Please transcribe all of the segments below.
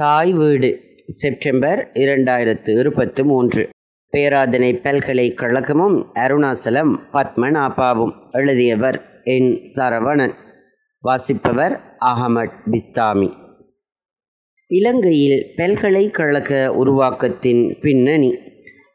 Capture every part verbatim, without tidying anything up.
தாய் வீடு செப்டம்பர் இரண்டாயிரத்து இருபத்தி மூன்று. பேராதனை பல்கலைக்கழகமும் அருணாசலம் பத்மநாபாவும். எழுதியவர் என். சரவணன். வாசிப்பவர் அகமட் பிஸ்தாமி. இலங்கையில் பல்கலைக்கழக உருவாக்கத்தின் பின்னணி.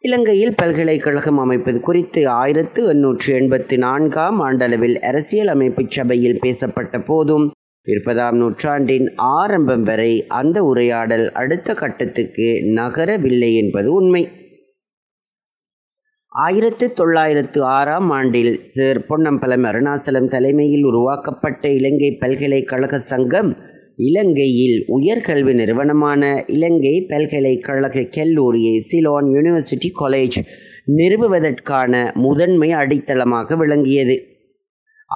இலங்கையில் பல்கலைக்கழகம் அமைப்பது குறித்து ஆயிரத்து எண்ணூற்று எண்பத்தி நான்காம் ஆண்டளவில் அரசியல் அமைப்பு சபையில் பேசப்பட்ட போதும் இருபதாம் நூற்றாண்டின் ஆரம்பம் வரை அந்த உரையாடல் அடுத்த கட்டத்துக்கு நகரவில்லை என்பது உண்மை. ஆயிரத்து தொள்ளாயிரத்து ஆறாம் ஆண்டில் சேர் பொன்னம்பலம் அருணாசலம் தலைமையில் உருவாக்கப்பட்ட இலங்கை பல்கலைக்கழக சங்கம் இலங்கையில் உயர்கல்வி நிறுவனமான இலங்கை பல்கலைக்கழக கல்லூரியை சிலோன் யூனிவர்சிட்டி கொலேஜ் நிறுவுவதற்கான முதன்மை அடித்தளமாக விளங்கியது.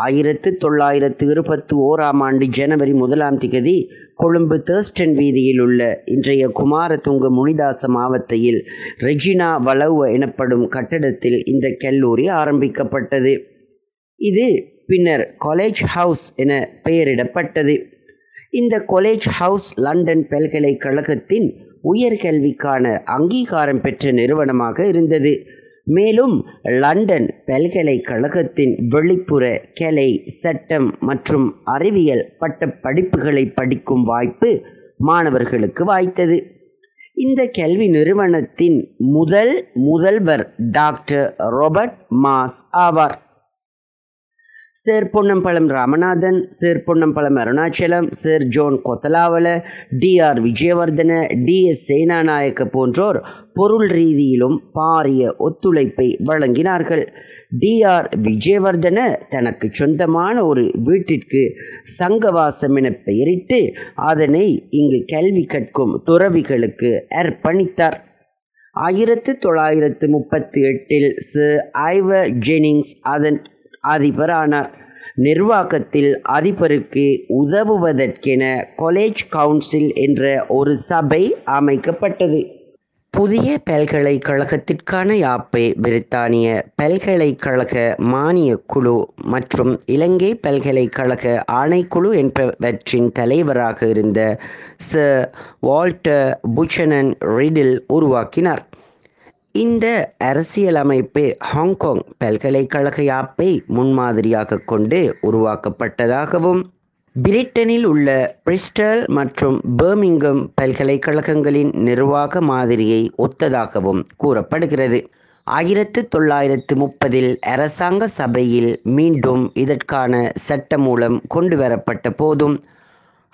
ஆயிரத்து தொள்ளாயிரத்து இருபத்தி ஓராம் ஆண்டு ஜனவரி முதலாம் திகதி கொழும்பு தேர்ஸ்டன் வீதியில் உள்ள இன்றைய குமாரதுங்க முனிதாச மாவத்தையில் ரெஜினா வலவ எனப்படும் கட்டடத்தில் இந்த கல்லூரி ஆரம்பிக்கப்பட்டது. இது பின்னர் கொலேஜ் ஹவுஸ் என பெயரிடப்பட்டது. இந்த கொலேஜ் ஹவுஸ் லண்டன் பல்கலைக்கழகத்தின் உயர்கல்விக்கான அங்கீகாரம் பெற்ற நிறுவனமாக இருந்தது. மேலும் லண்டன் பல்கலைக்கழகத்தின் வெளிப்புற கலை, சட்டம் மற்றும் அறிவியல் பட்ட படிப்புகளை படிக்கும் வாய்ப்பு மாணவர்களுக்கு வாய்த்தது. இந்த கல்வி நிறுவனத்தின் முதல் முதல்வர் டாக்டர் ரோபர்ட் மாஸ் ஆவார். சேர்பொன்னம்பழம் Ramanathan, Sir Ponnambalam Arunachalam, Sir John Kotelawala, D R Wijewardena, DS Senanayake போன்றோர் பொருள் ரீதியிலும் பாரிய ஒத்துழைப்பை வழங்கினார்கள். டி ஆர் விஜயவர்தன தனக்கு சொந்தமான ஒரு வீட்டிற்கு சங்கவாசம் என பெயரிட்டு அதனை இங்கு கல்வி கற்கும் துறவிகளுக்கு அர்ப்பணித்தார். ஆயிரத்து தொள்ளாயிரத்து முப்பத்தி எட்டில் சர் ஐவு ஜெனிங்ஸ் அதன் அதிபரானார். நிர்வாகத்தில் அதிபருக்கு உதவுவதற்கென கொலேஜ் கவுன்சில் என்ற ஒரு சபை அமைக்கப்பட்டது. புதிய பல்கலைக்கழகத்திற்கான யாப்பை பிரித்தானிய பல்கலைக்கழக மானிய குழு மற்றும் இலங்கை பல்கலைக்கழக ஆணைக்குழு என்பவற்றின் தலைவராக இருந்த சர் வால்டர் புச்சனன் ரிடில் உருவாக்கினார். இந்த அரசியலமைப்பு ஹாங்காங் பல்கலைக்கழக யாப்பை முன்மாதிரியாக கொண்டு உருவாக்கப்பட்டதாகவும் பிரிட்டனில் உள்ள பிரிஸ்டல் மற்றும் பர்மிங்கம் பல்கலைக்கழகங்களின் நிர்வாக மாதிரியை ஒத்ததாகவும் கூறப்படுகிறது. ஆயிரத்து தொள்ளாயிரத்து முப்பதில் அரசாங்க சபையில் மீண்டும் இதற்கான சட்ட மூலம் கொண்டு வரப்பட்ட போதும்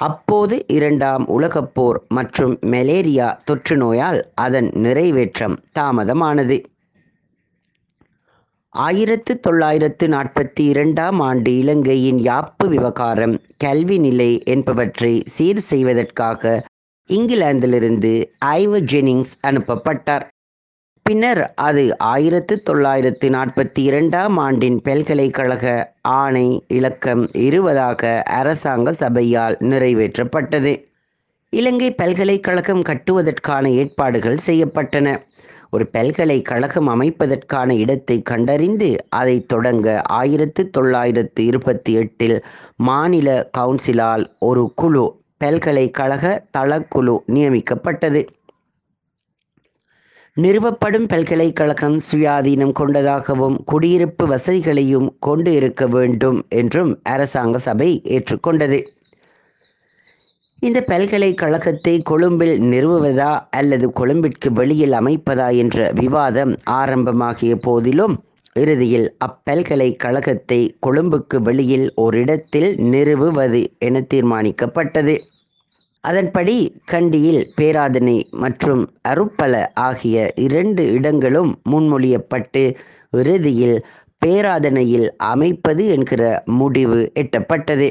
அப்போது இரண்டாம் உலகப்போர் மற்றும் மலேரியா தொற்று நோயால் அதன் நிறைவேற்றம் தாமதமானது. ஆயிரத்து தொள்ளாயிரத்து நாற்பத்தி இரண்டாம் ஆண்டு இலங்கையின் யாப்பு விவகாரம், கல்வி நிலை என்பவற்றை சீர் செய்வதற்காக இங்கிலாந்திலிருந்து ஐவு ஜெனிங்ஸ் அனுப்பப்பட்டார். பின்னர் அது ஆயிரத்து தொள்ளாயிரத்து நாற்பத்தி இரண்டாம் ஆண்டின் பல்கலைக்கழக ஆணை இலக்கம் இருபதாக அரசாங்க சபையால் நிறைவேற்றப்பட்டது. இலங்கை பல்கலைக்கழகம் கட்டுவதற்கான ஏற்பாடுகள் செய்யப்பட்டன. ஒரு பல்கலைக்கழகம் அமைப்பதற்கான இடத்தை கண்டறிந்து அதை தொடங்க ஆயிரத்து தொள்ளாயிரத்து இருபத்தி எட்டில் மாநில கவுன்சிலால் ஒரு குழு, பல்கலைக்கழக தளக்குழு நியமிக்கப்பட்டது. நிறுவப்படும் பல்கலைக்கழகம் சுயாதீனம் கொண்டதாகவும் குடியிருப்பு வசதிகளையும் கொண்டு இருக்க வேண்டும் என்றும் அரசாங்க சபை ஏற்றுக்கொண்டது. இந்த பல்கலைக்கழகத்தை கொழும்பில் நிறுவுவதா அல்லது கொழும்பிற்கு வெளியில் அமைப்பதா என்ற விவாதம் ஆரம்பமாகிய போதிலும் இறுதியில் அப்பல்கலைக்கழகத்தை கொழும்புக்கு வெளியில் ஓரிடத்தில் நிறுவுவது என தீர்மானிக்கப்பட்டது. அதன்படி கண்டியில் பேராதனை மற்றும் அருப்பல ஆகிய இரண்டு இடங்களும் முன்மொழியப்பட்டு இறுதியில் பேராதனையில் அமைப்பது என்கிற முடிவு எட்டப்பட்டது.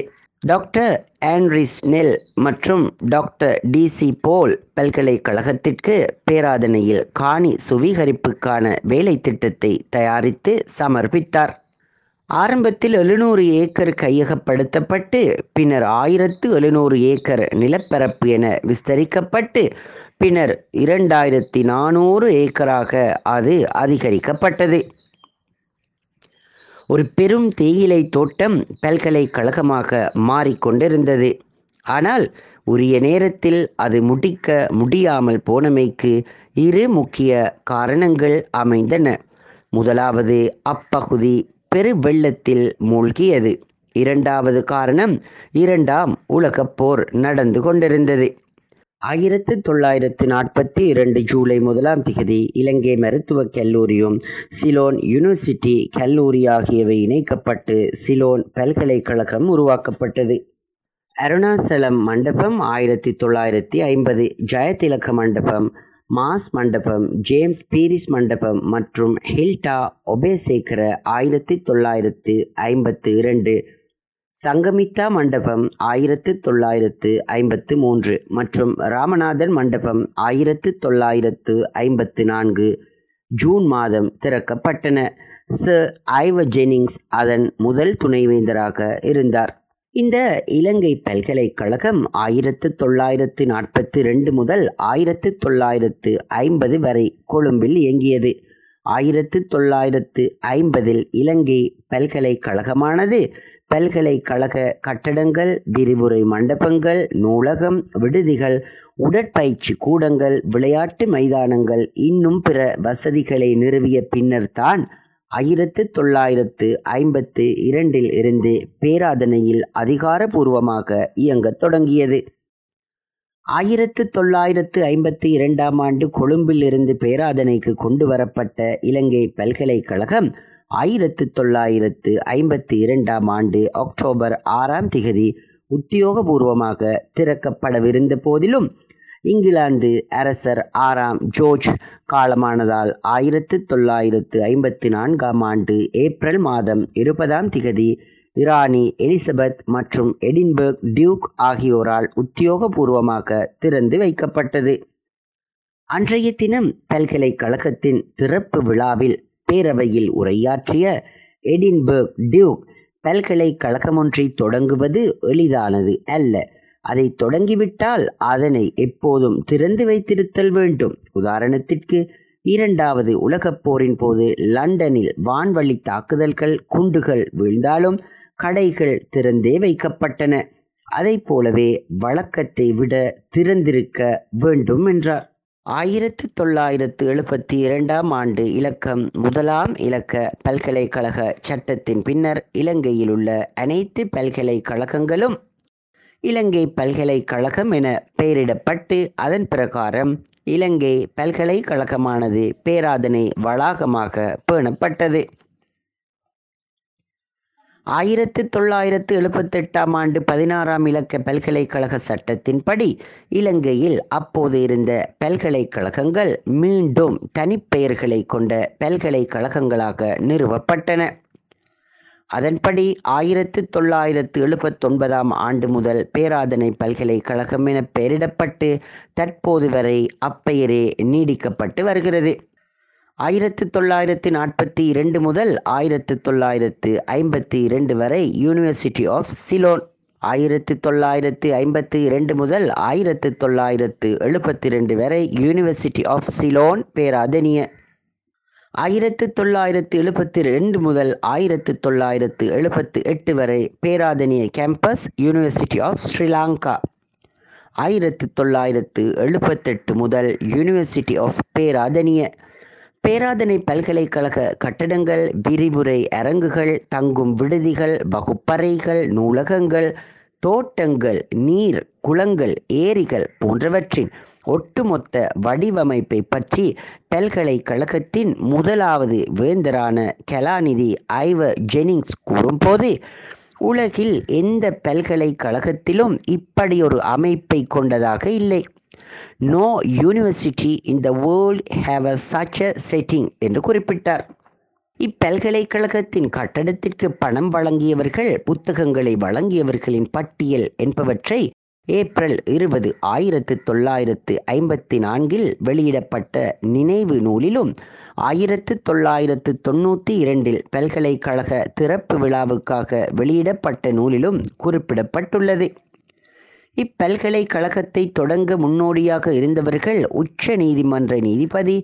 டாக்டர் ஆண்ட்ரிஸ் நெல் மற்றும் டாக்டர் டிசி போல் பல்கலைக்கழகத்திற்கு பேராதனையில் காணி சுவீகரிப்புக்கான வேலை திட்டத்தை தயாரித்து சமர்ப்பித்தார். ஆரம்பத்தில் எழுநூறு ஏக்கர் கையகப்படுத்தப்பட்டு பின்னர் ஆயிரத்து எழுநூறு ஏக்கர் நிலப்பரப்பு என விஸ்தரிக்கப்பட்டு பின்னர் இரண்டாயிரத்தி நானூறு ஏக்கராக அது அதிகரிக்கப்பட்டது. ஒரு பெரும் தேயிலை தோட்டம் பல்கலைக்கழகமாக மாறிக்கொண்டிருந்தது. ஆனால் உரிய நேரத்தில் அது முடிக்க முடியாமல் போனமைக்கு இரு முக்கிய காரணங்கள் அமைந்தன. முதலாவது, அப்பகுதி பெருவெள்ளத்தில் மூழ்கியது. இரண்டாவது காரணம், இரண்டாம் உலகப்போர் நடந்து கொண்டிருந்தது. ஆயிரத்து தொள்ளாயிரத்து நாற்பத்தி இரண்டு ஜூலை முதலாம் திகதி இலங்கை மருத்துவக் கல்லூரியும் சிலோன் யூனிவர்சிட்டி கல்லூரி ஆகியவை இணைக்கப்பட்டு சிலோன் பல்கலைக்கழகம் உருவாக்கப்பட்டது. அருணாசலம் மண்டபம் ஆயிரத்தி தொள்ளாயிரத்தி ஐம்பது, ஜெயத்திலக்க மண்டபம், மாஸ் மண்டபம், ஜேம்ஸ் பீரிஸ் மண்டபம் மற்றும் ஹில்டா ஒபேசேகர ஆயிரத்தி தொள்ளாயிரத்து ஐம்பத்து இரண்டு, சங்கமிதா மண்டபம் ஆயிரத்து தொள்ளாயிரத்து ஐம்பத்து மூன்று மற்றும் ராமநாதன் மண்டபம் ஆயிரத்து தொள்ளாயிரத்து ஐம்பத்து நான்கு ஜூன் மாதம் திறக்கப்பட்டன. சர் ஐவு ஜெனிங்ஸ் அதன் முதல் துணைவேந்தராக இருந்தார். இந்த இலங்கை பல்கலைக்கழகம் ஆயிரத்து தொள்ளாயிரத்து நாற்பத்தி ரெண்டு முதல் ஆயிரத்து தொள்ளாயிரத்து ஐம்பது வரை கொழும்பில் இயங்கியது. ஆயிரத்து தொள்ளாயிரத்து ஐம்பதில் இலங்கை பல்கலைக்கழகமானது பல்கலைக்கழக கட்டடங்கள், விரிவுரை மண்டபங்கள், நூலகம், விடுதிகள், உடற்பயிற்சி கூடங்கள், விளையாட்டு மைதானங்கள் இன்னும் பிற வசதிகளை நிறுவிய பின்னர் தான் ஆயிரத்து தொள்ளாயிரத்து ஐம்பத்து இரண்டில் இருந்து பேராதனையில் அதிகாரபூர்வமாக இயங்கத் தொடங்கியது. ஆயிரத்து தொள்ளாயிரத்து ஐம்பத்தி இரண்டாம் ஆண்டு கொழும்பில் இருந்து பேராதனைக்கு கொண்டு வரப்பட்ட இலங்கை பல்கலைக்கழகம் ஆயிரத்து தொள்ளாயிரத்து ஐம்பத்தி இரண்டாம் ஆண்டு அக்டோபர் ஆறாம் திகதி உத்தியோகபூர்வமாக திறக்கப்படவிருந்த போதிலும் இங்கிலாந்து அரசர் ஆறாம் ஜோர்ஜ் காலமானதால் ஆயிரத்து தொள்ளாயிரத்து ஐம்பத்தி நான்காம் ஆண்டு ஏப்ரல் மாதம் இருபதாம் திகதி இராணி எலிசபெத் மற்றும் எடின்பர்க் டியூக் ஆகியோரால் உத்தியோகபூர்வமாக திறந்து வைக்கப்பட்டது. அன்றைய தினம் பல்கலைக்கழகத்தின் திறப்பு விழாவில் பேரவையில் உரையாற்றிய எடின்பர்க் டியூக், பல்கலைக்கழகமொன்றை தொடங்குவது எளிதானது அல்ல, அதை தொடங்கிவிட்டால் அதனை எப்போதும் திறந்து வைத்திருத்தல் வேண்டும். உதாரணத்திற்கு, இரண்டாவது உலகப்போரின் போது லண்டனில் வான்வழி தாக்குதல்கள், குண்டுகள் வீழ்ந்தாலும் கடைகள் திறந்தே வைக்கப்பட்டன. அதை போலவே வழக்கத்தை விட திறந்திருக்க வேண்டும் என்றார். ஆயிரத்து தொள்ளாயிரத்து எழுபத்தி இரண்டாம் ஆண்டு இலக்கம் முதலாம் இலக்க பல்கலைக்கழக சட்டத்தின் பின்னர் இலங்கையில் உள்ள அனைத்து பல்கலைக்கழகங்களும் இலங்கை பல்கலைக்கழகம் என பெயரிடப்பட்டு அதன் பிரகாரம் இலங்கை பல்கலைக்கழகமானது பேராதனை வளாகமாக பேணப்பட்டது. ஆயிரத்து தொள்ளாயிரத்து எழுபத்தி எட்டாம் ஆண்டு பதினாறாம் இலக்க பல்கலைக்கழக சட்டத்தின்படி இலங்கையில் அப்போது இருந்த பல்கலைக்கழகங்கள் மீண்டும் தனிப்பெயர்களை கொண்ட பல்கலைக்கழகங்களாக நிறுவப்பட்டன. அதன்படி ஆயிரத்து தொள்ளாயிரத்து எழுபத்தொன்பதாம் ஆண்டு முதல் பேராதனை பல்கலைக்கழகம் என பெயரிடப்பட்டு தற்போது வரை அப்பெயரே நீடிக்கப்பட்டு வருகிறது. ஆயிரத்து தொள்ளாயிரத்து நாற்பத்தி இரண்டு முதல் ஆயிரத்து தொள்ளாயிரத்து ஐம்பத்தி இரண்டு வரை யூனிவர்சிட்டி ஆஃப் சிலோன், ஆயிரத்து தொள்ளாயிரத்து ஐம்பத்தி இரண்டு முதல் ஆயிரத்து தொள்ளாயிரத்து எழுபத்தி இரண்டு வரை யூனிவர்சிட்டி ஆஃப் சிலோன் பேராதனிய, ஆயிரத்து தொள்ளாயிரத்து எழுபத்தி ரெண்டு முதல் ஆயிரத்து தொள்ளாயிரத்து எழுபத்தி எட்டு வரை Peradeniya campus university of Sri Lanka, ஆயிரத்து தொள்ளாயிரத்து எழுபத்தெட்டு முதல் யூனிவர்சிட்டி ஆஃப் பேராதனிய. பேராதனை பல்கலைக்கழக கட்டடங்கள், விரிவுரை அரங்குகள், தங்கும் விடுதிகள், வகுப்பறைகள், நூலகங்கள், தோட்டங்கள், நீர் குளங்கள், ஏரிகள் போன்றவற்றின் ஒட்டுமொத்த வடிவமைப்பை பற்றி பல்கலைக்கழகத்தின் முதலாவது வேந்தரான கலாநிதி ஐவர் ஜெனிங்ஸ் கூறும்போது, உலகில் எந்த பல்கலைக்கழகத்திலும் இப்படி ஒரு அமைப்பை கொண்டதாக இல்லை. No university in the world have a such a setting என்று குறிப்பிட்டார். இப்பல்கலைக்கழகத்தின் கட்டடத்திற்கு பணம் வழங்கியவர்கள், புத்தகங்களை வழங்கியவர்களின் பட்டியல் என்பவற்றை ஏப்ரல் இருபது ஆயிரத்து தொள்ளாயிரத்து ஐம்பத்தி நான்கில் வெளியிடப்பட்ட நினைவு நூலிலும், ஆயிரத்து தொள்ளாயிரத்து தொண்ணூற்றி இரண்டில் பல்கலைக்கழக திறப்பு விழாவுக்காக வெளியிடப்பட்ட நூலிலும் குறிப்பிடப்பட்டுள்ளது. இப்பல்கலைக்கழகத்தை தொடங்க முன்னோடியாக இருந்தவர்கள் உச்ச நீதிமன்ற நீதிபதி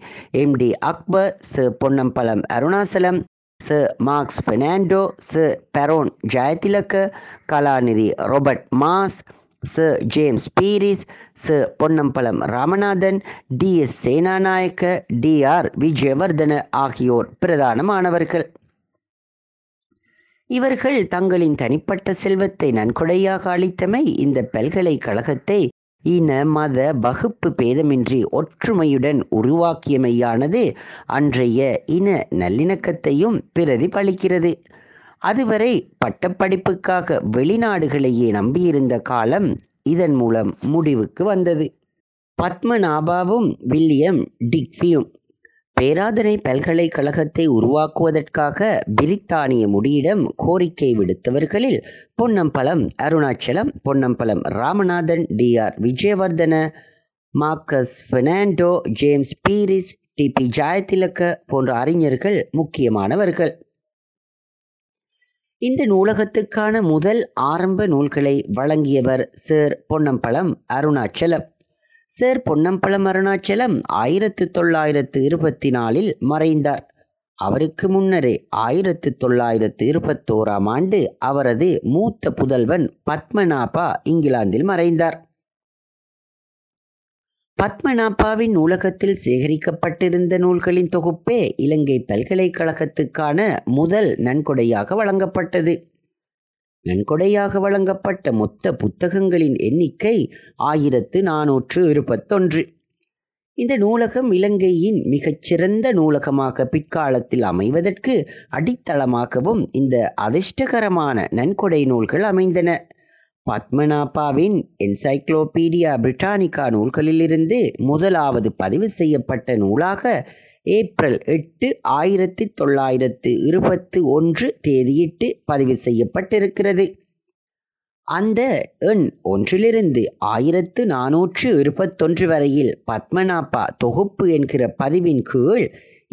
எம் டி அக்பர், சேர் Ponnambalam Arunachalam, sir Marcus Fernando, sir Baron Jayatilaka, கலாநிதி Robert Marrs, sir James Peiris, sir Ponnambalam Ramanathan, DS Senanayake, D R Wijewardena ஆகியோர் பிரதானமானவர்கள். இவர்கள் தங்களின் தனிப்பட்ட செல்வத்தை நன்கொடையாக அளித்தமை இந்த பல்கலைக்கழகத்தை இன மத வகுப்பு பேதமின்றி ஒற்றுமையுடன் உருவாக்கியமையானது அன்றைய இன நல்லிணக்கத்தையும் பிரதிபலிக்கிறது. அதுவரை பட்டப்படிப்புக்காக வெளிநாடுகளையே நம்பியிருந்த காலம் இதன் மூலம் முடிவுக்கு வந்தது. பத்மநாபாவும் வில்லியம் டிக்வியும் பேராதனை பல்கலைக்கழகத்தை உருவாக்குவதற்காக பிரித்தானிய முடியிடம் கோரிக்கை விடுத்தவர்களில் Ponnambalam Arunachalam, Ponnambalam Ramanathan, D R Wijewardena, Marcus Fernando, James Peiris, D B Jayatilaka போன்ற அறிஞர்கள் முக்கியமானவர்கள். இந்த நூலகத்துக்கான முதல் ஆரம்ப நூல்களை வழங்கியவர் சேர் பொன்னம்பலம் அருணாசலம். சேர் பொன்னம்பலம் அருணாசலம் ஆயிரத்தி தொள்ளாயிரத்து இருபத்தி நாலில் மறைந்தார். அவருக்கு முன்னரே ஆயிரத்தி தொள்ளாயிரத்து இருபத்தோராம் ஆண்டு அவரது மூத்த புதல்வன் பத்மநாபா இங்கிலாந்தில் மறைந்தார். பத்மநாபாவின் நூலகத்தில் சேகரிக்கப்பட்டிருந்த நூல்களின் தொகுப்பே இலங்கை பல்கலைக்கழகத்துக்கான முதல் நன்கொடையாக வழங்கப்பட்டது. நன்கொடையாக வழங்கப்பட்ட மொத்த புத்தகங்களின் எண்ணிக்கை ஆயிரத்து நாநூற்று இருபத்தொன்று. இந்த நூலகம் இலங்கையின் மிகச்சிறந்த நூலகமாக பிற்காலத்தில் அமைவதற்கு அடித்தளமாகவும் இந்த அதிர்ஷ்டகரமான நன்கொடை நூல்கள் அமைந்தன. பத்மநாபாவின் என்சைக்ளோபீடியா பிரிட்டானிகா நூல்களிலிருந்து முதலாவது பதிவு செய்யப்பட்ட நூலாக ஏப்ரல் எட்டு ஆயிரத்தி தொள்ளாயிரத்து இருபத்தி ஒன்று தேதியிட்டு பதிவு செய்யப்பட்டிருக்கிறது. அந்த எண் ஒன்றிலிருந்து ஆயிரத்து நாநூற்று இருபத்தொன்று வரையில் பத்மநாபா தொகுப்பு என்கிற பதிவின் கீழ்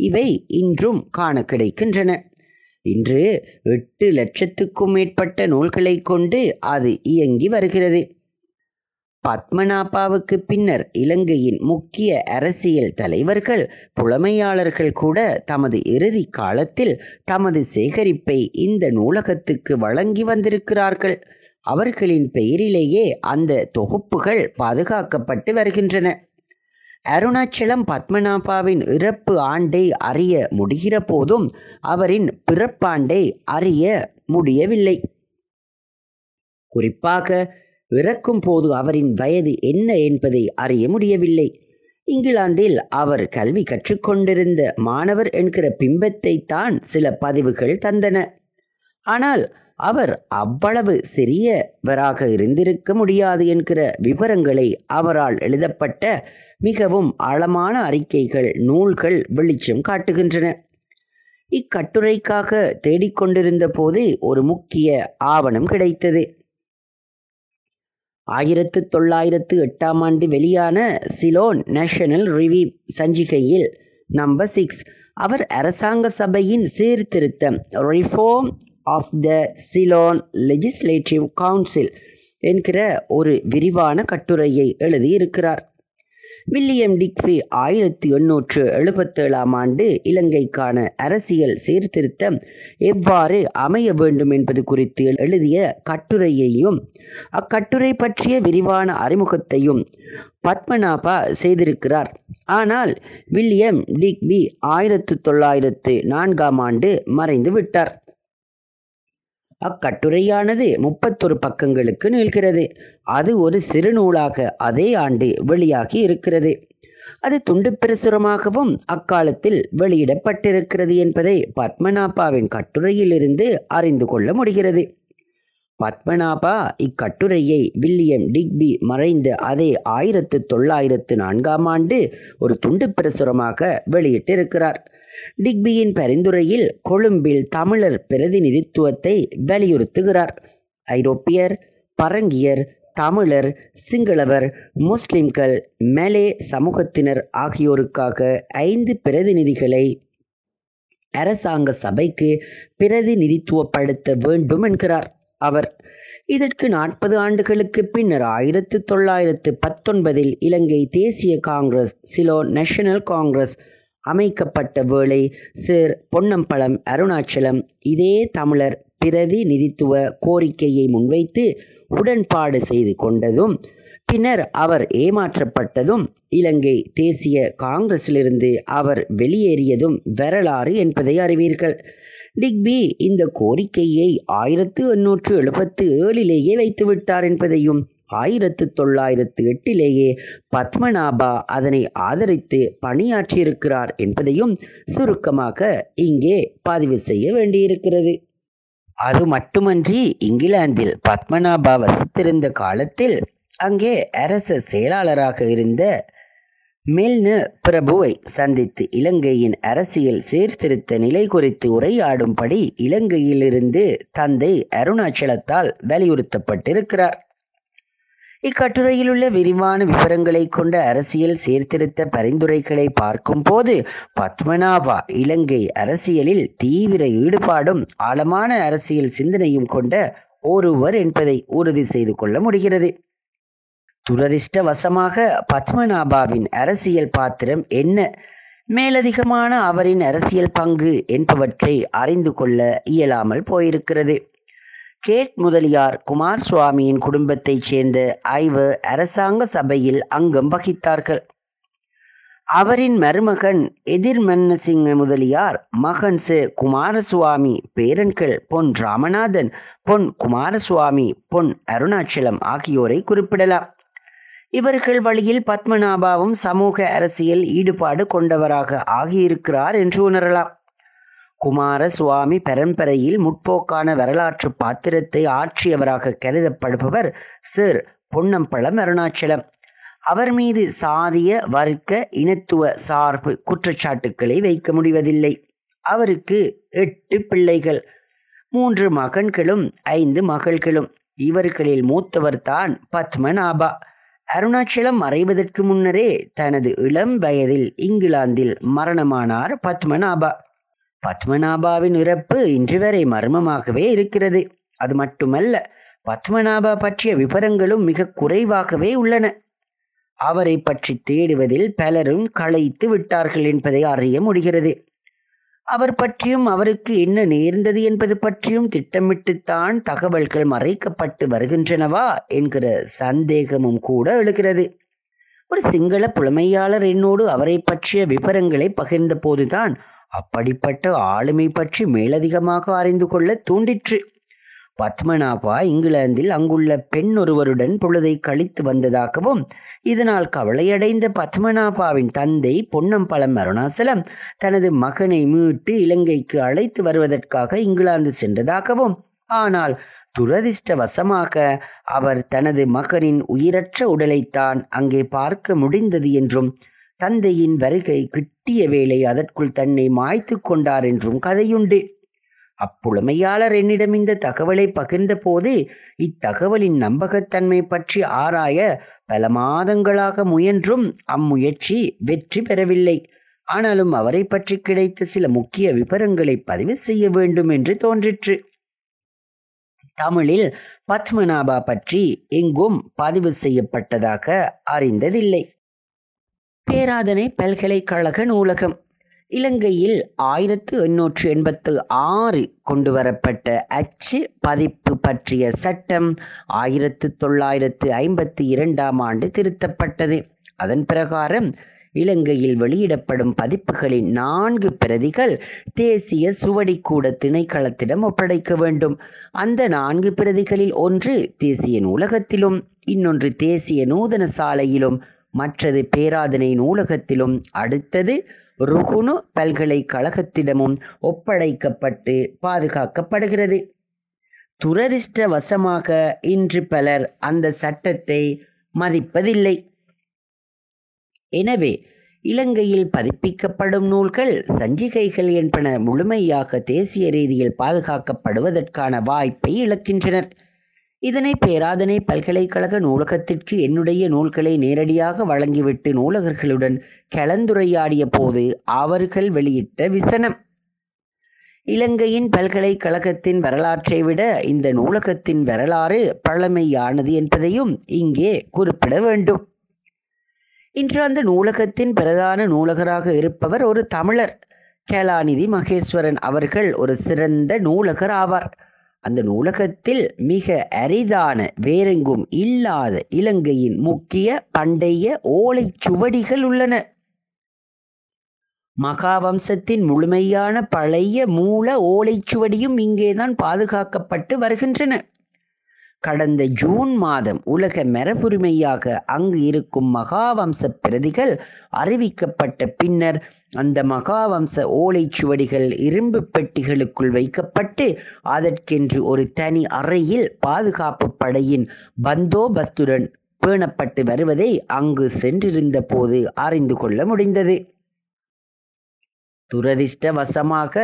இவை இன்றும் காண கிடைக்கின்றன. இன்று எட்டு லட்சத்துக்கும் மேற்பட்ட நூல்களை கொண்டு அது இயங்கி வருகிறது. பத்மநாபாவுக்கு பின்னர் இலங்கையின் முக்கிய அரசியல் தலைவர்கள், புலமையாளர்கள் கூட தமது இறுதி காலத்தில் தமது சேகரிப்பை இந்த நூலகத்துக்கு வழங்கி வந்திருக்கிறார்கள். அவர்களின் பெயரிலேயே அந்த தொகுப்புகள் பாதுகாக்கப்பட்டு வருகின்றன. அருணாச்சலம் பத்மநாபாவின் இறப்பு ஆண்டை அறிய முடிகிற போதும் அவரின் பிறப்பாண்டை அறிய முடியவில்லை. குறிப்பாக இறக்கும் போது அவரின் வயது என்ன என்பதை அறிய முடியவில்லை. இங்கிலாந்தில் அவர் கல்வி கற்றுக்கொண்டிருந்த மாணவர் என்கிற பிம்பத்தை தான் சில பதிவுகள் தந்தன. ஆனால் அவர் அவ்வளவு சிறியவராக இருந்திருக்க முடியாது என்கிற விவரங்களை அவரால் எழுதப்பட்ட மிகவும் ஆழமான அறிக்கைகள், நூல்கள் வெளிச்சம் காட்டுகின்றன. இக்கட்டுரைக்காக தேடிக்கொண்டிருந்த போது ஒரு முக்கிய ஆவணம் கிடைத்தது. ஆயிரத்து தொள்ளாயிரத்து எட்டாம் ஆண்டு வெளியான சிலோன் நேஷனல் ரிவ்யூ சஞ்சிகையில் நம்பர் சிக்ஸ் அவர் அரசாங்க சபையின் சீர்திருத்தம் reform of the Ceylon legislative council என்கிற ஒரு விரிவான கட்டுரையை எழுதியிருக்கிறார். வில்லியம் டிக்வி ஆயிரத்தி எண்ணூற்று எழுபத்தேழாம் ஆண்டு இலங்கைக்கான அரசியல் சீர்திருத்தம் எவ்வாறு அமைய வேண்டும் என்பது குறித்து எழுதிய கட்டுரையையும் அக்கட்டுரை பற்றிய விரிவான அறிமுகத்தையும் பத்மநாபா செய்திருக்கிறார். ஆனால் வில்லியம் டிக்வி ஆயிரத்து தொள்ளாயிரத்து நான்காம் ஆண்டு மறைந்து விட்டார். அக்கட்டுரையானது முப்பத்தொரு பக்கங்களுக்கு நீள்கிறது. அது ஒரு சிறு நூலாக அதே ஆண்டு வெளியாகி இருக்கிறது. அது துண்டு பிரசுரமாகவும் அக்காலத்தில் வெளியிடப்பட்டிருக்கிறது என்பதை பத்மநாபாவின் கட்டுரையிலிருந்து அறிந்து கொள்ள முடிகிறது. பத்மநாபா இக்கட்டுரையை வில்லியம் டிக்வி மறைந்த அதே ஆயிரத்து தொள்ளாயிரத்து நான்காம் ஆண்டு ஒரு துண்டு பிரசுரமாக வெளியிட்டிருக்கிறார். டிக்பியின் பரிந்துரையில் கொழும்பில் தமிழர் பிரதிநிதித்துவத்தை வலியுறுத்துகிறார். ஐரோப்பியர், பரங்கியர், தமிழர், சிங்களவர், முஸ்லிம்கள், மலே சமூகத்தினர் ஆகியோருக்காக ஐந்து பிரதிநிதிகளை அரசாங்க சபைக்கு பிரதிநிதித்துவப்படுத்த வேண்டும் என்கிறார் அவர். இதற்கு நாற்பது ஆண்டுகளுக்கு பின்னர் ஆயிரத்து தொள்ளாயிரத்து பத்தொன்பதில் இலங்கை தேசிய காங்கிரஸ் சிலோன் நேஷனல் காங்கிரஸ் அமைக்கப்பட்ட வேளை சேர் பொன்னம்பலம் அருணாசலம் இதே தமிழர் பிரதிநிதித்துவ கோரிக்கையை முன்வைத்து உடன்பாடு செய்து கொண்டதும் பின்னர் அவர் ஏமாற்றப்பட்டதும் இலங்கை தேசிய காங்கிரஸிலிருந்து அவர் வெளியேறியதும் வரலாறு என்பதை அறிவீர்கள். டிக்வி இந்த கோரிக்கையை ஆயிரத்து எண்ணூற்று எழுபத்து ஏழிலேயே வைத்துவிட்டார் என்பதையும் ஆயிரத்து தொள்ளாயிரத்து எட்டிலேயே பத்மநாபா அதனை ஆதரித்து பணியாற்றியிருக்கிறார் என்பதையும் சுருக்கமாக இங்கே பதிவு செய்ய வேண்டியிருக்கிறது. அது மட்டுமன்றி இங்கிலாந்தில் பத்மநாபா வசித்திருந்த காலத்தில் அங்கே அரசு செயலாளராக இருந்த மெல்னு பிரபுவை சந்தித்து இலங்கையின் அரசியல் சீர்திருத்த நிலை குறித்து உரையாடும்படி இலங்கையிலிருந்து தந்தை அருணாச்சலத்தால் வலியுறுத்தப்பட்டிருக்கிறார். இக்கட்டுரையில் உள்ள விரிவான விவரங்களை கொண்ட அரசியல் சீர்திருத்த பரிந்துரைகளை பார்க்கும் போது பத்மநாபா இலங்கை அரசியலில் தீவிர ஈடுபாடும் ஆழமான அரசியல் சிந்தனையும் கொண்ட ஒருவர் என்பதை உறுதி செய்து கொள்ள முடிகிறது. துரதிர்ஷ்டவசமாக பத்மநாபாவின் அரசியல் பாத்திரம் என்ன, மேலதிகமான அவரின் அரசியல் பங்கு என்பவற்றை அறிந்து கொள்ள இயலாமல் போயிருக்கிறது. கேட் முதலியார் குமார் சுவாமியின் குடும்பத்தைச் சேர்ந்த ஐவர் அரசாங்க சபையில் அங்கம் வகித்தார்கள். அவரின் மருமகன் எதிர்மன்னசிங்க முதலியார், மகன் சு குமாரசுவாமி, பேரன்கள் பொன் ராமநாதன், பொன் குமாரசுவாமி, பொன் அருணாச்சலம் ஆகியோரை குறிப்பிடலாம். இவர்கள் வழியில் பத்மநாபாவும் சமூக அரசியல் ஈடுபாடு கொண்டவராக ஆகியிருக்கிறார் என்று உணரலாம். குமாரசுவாமி பரம்பரையில் முற்போக்கான வரலாற்று பாத்திரத்தை ஆற்றியவராக கருதப்படுபவர் சர் பொன்னம்பலம் அருணாசலம். அவர் மீது சாதிய, வர்க்க, இனத்துவ சார்பு குற்றச்சாட்டுக்களை வைக்க முடிவதில்லை. அவருக்கு எட்டு பிள்ளைகள், மூன்று மகன்களும் ஐந்து மகள்களும். இவர்களில் மூத்தவர் தான் பத்மநாபா. அருணாச்சலம் மறைவதற்கு முன்னரே தனது இளம் வயதில் இங்கிலாந்தில் மரணமானார் பத்மநாபா. பத்மநாபாவின் இறப்பு இன்று வரை மர்மமாகவே இருக்கிறது. அது மட்டுமல்ல, பத்மநாபா பற்றிய விவரங்களும் மிக குறைவாகவே உள்ளன. அவரை பற்றி தேடுவதில் பலரும் களைத்து விட்டார்கள் என்பதை அறிய முடிகிறது. அவர் பற்றியும் அவருக்கு என்ன நேர்ந்தது என்பது பற்றியும் திட்டமிட்டுத்தான் தகவல்கள் மறைக்கப்பட்டு வருகின்றனவா என்கிற சந்தேகமும் கூட எழுகிறது. ஒரு சிங்கள புலமையாளர் என்னோடு அவரை பற்றிய விவரங்களை பகிர்ந்த போதுதான் அப்படிப்பட்ட ஆளுமை பற்றி மேலதிகமாக அறிந்து கொள்ள தூண்டிற்று. பத்மநாபா இங்கிலாந்தில் அங்குள்ள பெண் ஒருவருடன் பொழுதை கழித்து வந்ததாகவும், இதனால் கவலையடைந்த பத்மநாபாவின் தந்தை பொன்னம்பலம் அருணாசலம் தனது மகனை மீட்டு இலங்கைக்கு அழைத்து வருவதற்காக இங்கிலாந்து சென்றதாகவும், ஆனால் துரதிர்ஷ்டவசமாக அவர் தனது மகனின் உயிரற்ற உடலைத்தான் அங்கே பார்க்க முடிந்தது என்றும், தந்தையின் வருகை கிட்டிய வேளை அதற்குள் தன்னை மாய்த்து கொண்டார் என்றும் கதையுண்டு. அப்புலமையாளர் என்னிடம் இந்த தகவலை பகிர்ந்த போது இத்தகவலின் நம்பகத்தன்மை பற்றி ஆராய பல மாதங்களாக முயன்றும் அம்முயற்சி வெற்றி பெறவில்லை. ஆனாலும் அவரை பற்றி கிடைத்த சில முக்கிய விவரங்களை பதிவு செய்ய வேண்டும் என்று தோன்றிற்று. தமிழில் பத்மநாபா பற்றி எங்கும் பதிவு செய்யப்பட்டதாக அறிந்ததில்லை. பேராதனை பல்கலைக்கழக நூலகம் இலங்கையில் ஆயிரத்து எண்ணூற்று எண்பத்து ஆறு கொண்டு வரப்பட்ட அச்சு பதிப்பு பற்றிய சட்டம் ஆயிரத்து தொள்ளாயிரத்து ஐம்பத்தி இரண்டாம் ஆண்டு திருத்தப்பட்டது. அதன் பிரகாரம் இலங்கையில் வெளியிடப்படும் பதிப்புகளின் நான்கு பிரதிகள் தேசிய சுவடிக்கூட திணைக்களத்திடம் ஒப்படைக்க வேண்டும். அந்த நான்கு பிரதிகளில் ஒன்று தேசிய நூலகத்திலும், இன்னொன்று தேசிய நூதன சாலையிலும், மற்றது பேராதனை நூலகத்திலும், அடுத்தது ருகுணு பல்கலைக்கழகத்திடமும் ஒப்படைக்கப்பட்டு பாதுகாக்கப்படுகிறது. துரதிர்ஷ்டவசமாக இன்று பலர் அந்த சட்டத்தை மதிப்பதில்லை. எனவே இலங்கையில் பதிப்பிக்கப்படும் நூல்கள், சஞ்சிகைகள் என்பன முழுமையாக தேசிய ரீதியில் பாதுகாக்கப்படுவதற்கான வாய்ப்பை இழக்கின்றனர். இதனை பேராதனை பல்கலைக்கழக நூலகத்திற்கு என்னுடைய நூல்களை நேரடியாக வழங்கிவிட்டு நூலகர்களுடன் கலந்துரையாடிய போது அவர்கள் வெளியிட்ட விசனம், இலங்கையின் பல்கலைக்கழகத்தின் வரலாற்றை விட இந்த நூலகத்தின் வரலாறு பழமையானது என்பதையும் இங்கே குறிப்பிட வேண்டும். இன்று அந்த நூலகத்தின் பிரதான நூலகராக இருப்பவர் ஒரு தமிழர், கலாநிதி மகேஸ்வரன் அவர்கள் ஒரு சிறந்த நூலகர் ஆவார். அந்த உலகத்தில் மிக அரிதான வேறெங்கும் இல்லாத இலங்கையின் முக்கிய பண்டைய ஓலை சுவடிகள் உள்ளன. மகாவம்சத்தின் முழுமையான பழைய மூல ஓலைச்சுவடியும் இங்கேதான் பாதுகாக்கப்பட்டு வருகின்றன. கடந்த ஜூன் மாதம் உலக மரபுரிமையாக அங்கு இருக்கும் மகாவம்ச பிரதிகள் அறிவிக்கப்பட்ட பின்னர் அந்த மகாவம்ச ஓலைச்சுவடிகள் இரும்பு பெட்டிகளுக்குள் வைக்கப்பட்டு அதற்கென்று ஒரு தனி அறையில் பாதுகாப்பு படையின் பந்தோபஸ்துடன் பேணப்பட்டு வருவதை அங்கு சென்றிருந்த போது அறிந்து கொள்ள முடிந்தது. துரதிர்ஷ்டவசமாக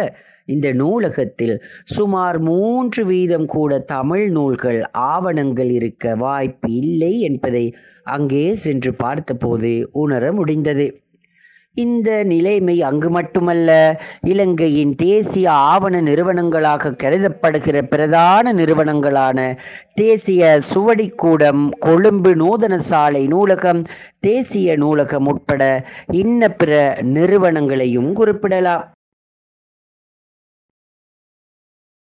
இந்த நூலகத்தில் சுமார் மூன்று வீதம் கூட தமிழ் நூல்கள் ஆவணங்கள் இருக்க வாய்ப்பு இல்லை என்பதை அங்கே சென்று பார்த்தபோது உணர முடிந்தது. இந்த நிலைமை அங்கு மட்டுமல்ல, இலங்கையின் தேசிய ஆவண நிறுவனங்களாக கருதப்படுகிற பிரதான நிறுவனங்களான தேசிய சுவடிக்கூடம், கொழும்பு நூதன சாலை நூலகம், தேசிய நூலகம் உட்பட இன்ன பிற நிறுவனங்களையும் குறிப்பிடலாம்.